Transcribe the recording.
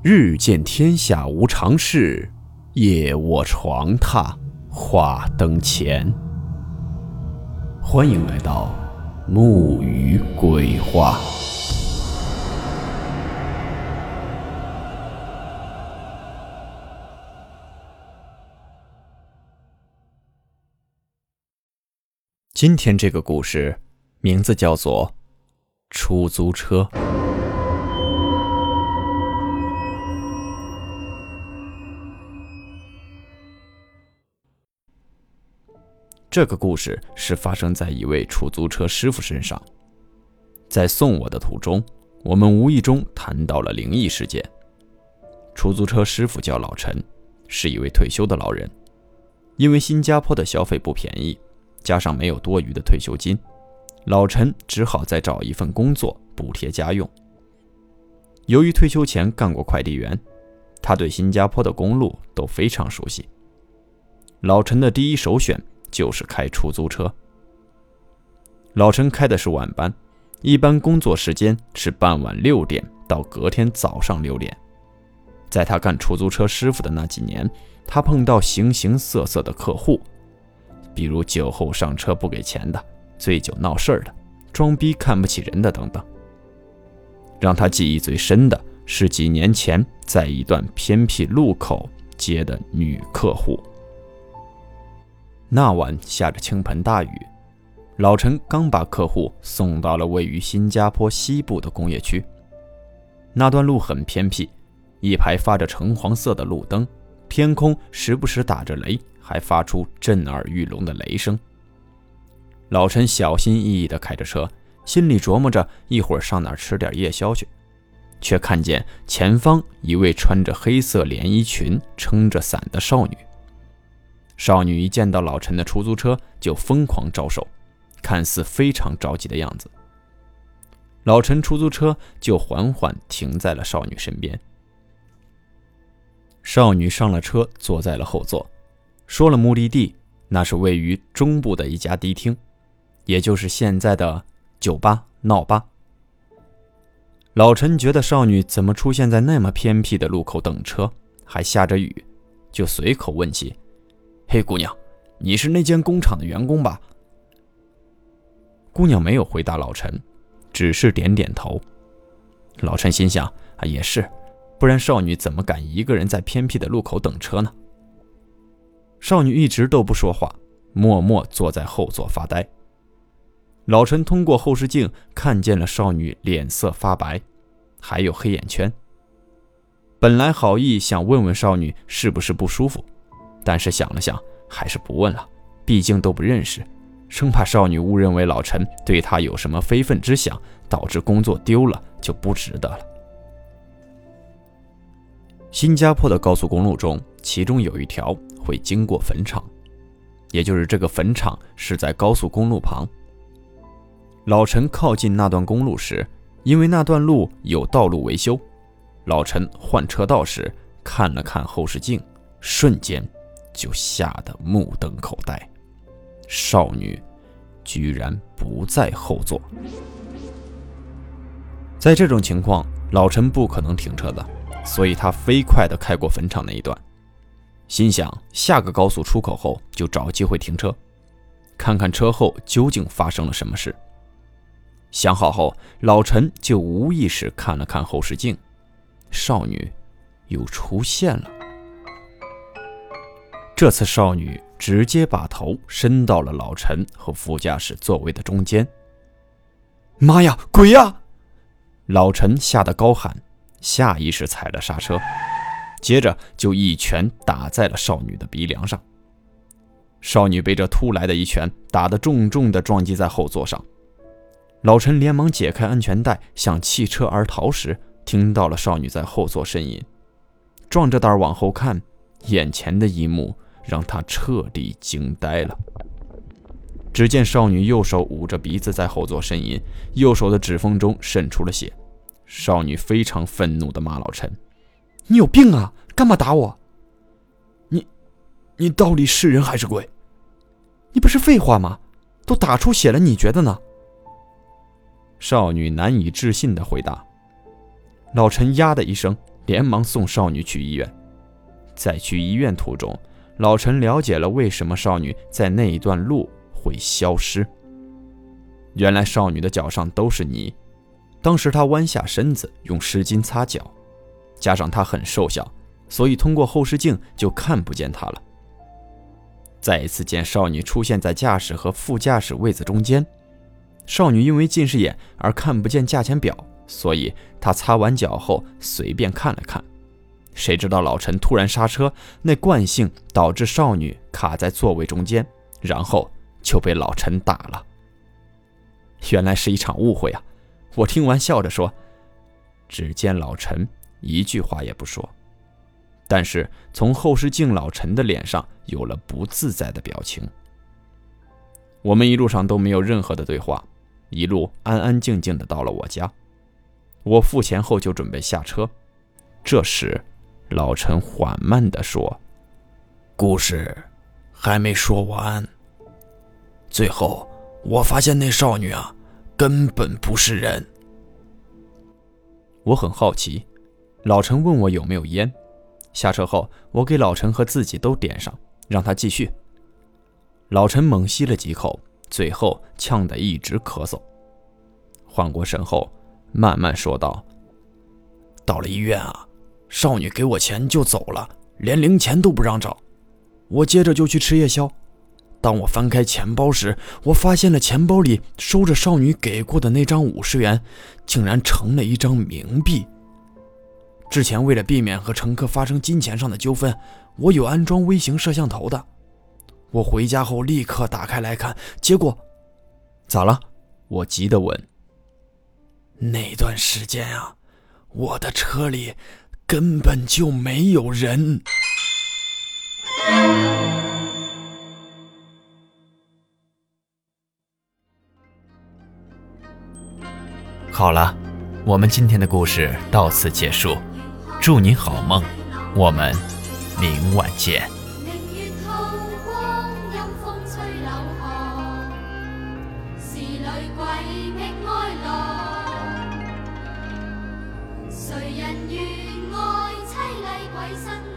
日见天下无常事，夜卧床榻话灯前。欢迎来到木鱼鬼话。今天这个故事名字叫做出租车。这个故事是发生在一位出租车师傅身上。在送我的途中，我们无意中谈到了灵异事件。出租车师傅叫老陈，是一位退休的老人。因为新加坡的消费不便宜，加上没有多余的退休金，老陈只好再找一份工作补贴家用。由于退休前干过快递员，他对新加坡的公路都非常熟悉。老陈的第一首选就是开出租车。老陈开的是晚班，一般工作时间是傍晚6点到隔天早上6点。在他干出租车师傅的那几年，他碰到形形色色的客户，比如酒后上车不给钱的，醉酒闹事的，装逼看不起人的等等。让他记忆最深的是几年前在一段偏僻路口接的女客户。那晚下着倾盆大雨，老陈刚把客户送到了位于新加坡西部的工业区。那段路很偏僻，一排发着橙黄色的路灯，天空时不时打着雷，还发出震耳欲聋的雷声。老陈小心翼翼地开着车，心里琢磨着一会儿上哪儿吃点夜宵去，却看见前方一位穿着黑色连衣裙撑着伞的少女。少女一见到老陈的出租车就疯狂招手，看似非常着急的样子。老陈出租车就缓缓停在了少女身边。少女上了车，坐在了后座，说了目的地，那是位于中部的一家迪厅，也就是现在的酒吧、闹吧。老陈觉得少女怎么出现在那么偏僻的路口等车，还下着雨，就随口问起：嘿，姑娘，你是那间工厂的员工吧？姑娘没有回答老陈，只是点点头。老陈心想，也是，不然少女怎么敢一个人在偏僻的路口等车呢？少女一直都不说话，默默坐在后座发呆。老陈通过后视镜看见了少女脸色发白，还有黑眼圈。本来好意想问问少女是不是不舒服，但是想了想，还是不问了，毕竟都不认识，生怕少女误认为老陈对她有什么非分之想，导致工作丢了就不值得了。新加坡的高速公路中，其中有一条会经过坟场，也就是这个坟场是在高速公路旁。老陈靠近那段公路时，因为那段路有道路维修，老陈换车道时看了看后视镜，瞬间就吓得目瞪口呆，少女居然不在后座。在这种情况，老陈不可能停车的，所以他飞快地开过坟场那一段，心想下个高速出口后就找机会停车，看看车后究竟发生了什么事。想好后，老陈就无意识看了看后视镜，少女又出现了。这次少女直接把头伸到了老陈和副驾驶座位的中间。妈呀，鬼呀！老陈吓得高喊，下意识踩了刹车，接着就一拳打在了少女的鼻梁上。少女被这突来的一拳打得重重地撞击在后座上。老陈连忙解开安全带，想弃车而逃时，听到了少女在后座呻吟，壮着胆往后看，眼前的一幕让他彻底惊呆了。只见少女右手捂着鼻子在后座呻吟，右手的指缝中渗出了血。少女非常愤怒地骂老陈：“你有病啊，干嘛打我？你到底是人还是鬼？你不是废话吗？都打出血了，你觉得呢？”少女难以置信地回答。老陈呀的一声连忙送少女去医院。在去医院途中，老陈了解了为什么少女在那一段路会消失。原来少女的脚上都是泥，当时她弯下身子用湿巾擦脚，加上她很瘦小，所以通过后视镜就看不见她了。再一次见少女出现在驾驶和副驾驶位子中间，少女因为近视眼而看不见价钱表，所以她擦完脚后随便看了看，谁知道老陈突然刹车，那惯性导致少女卡在座位中间，然后就被老陈打了。原来是一场误会啊！我听完笑着说，只见老陈一句话也不说，但是从后视镜老陈的脸上有了不自在的表情。我们一路上都没有任何的对话，一路安安静静的到了我家。我付钱后就准备下车，这时老陈缓慢地说，故事还没说完。最后我发现那少女啊，根本不是人。我很好奇，老陈问我有没有烟，下车后我给老陈和自己都点上，让他继续。老陈猛吸了几口，最后呛得一直咳嗽，缓过神后慢慢说道，到了医院啊，少女给我钱就走了，连零钱都不让找。我接着就去吃夜宵，当我翻开钱包时，我发现了钱包里收着少女给过的那张50元竟然成了一张冥币。之前为了避免和乘客发生金钱上的纠纷，我有安装微型摄像头的。我回家后立刻打开来看，结果咋了？我急得问。那段时间啊，我的车里根本就没有人。好了，我们今天的故事到此结束，祝您好梦，我们明晚见。谁人愿爱凄厉鬼身？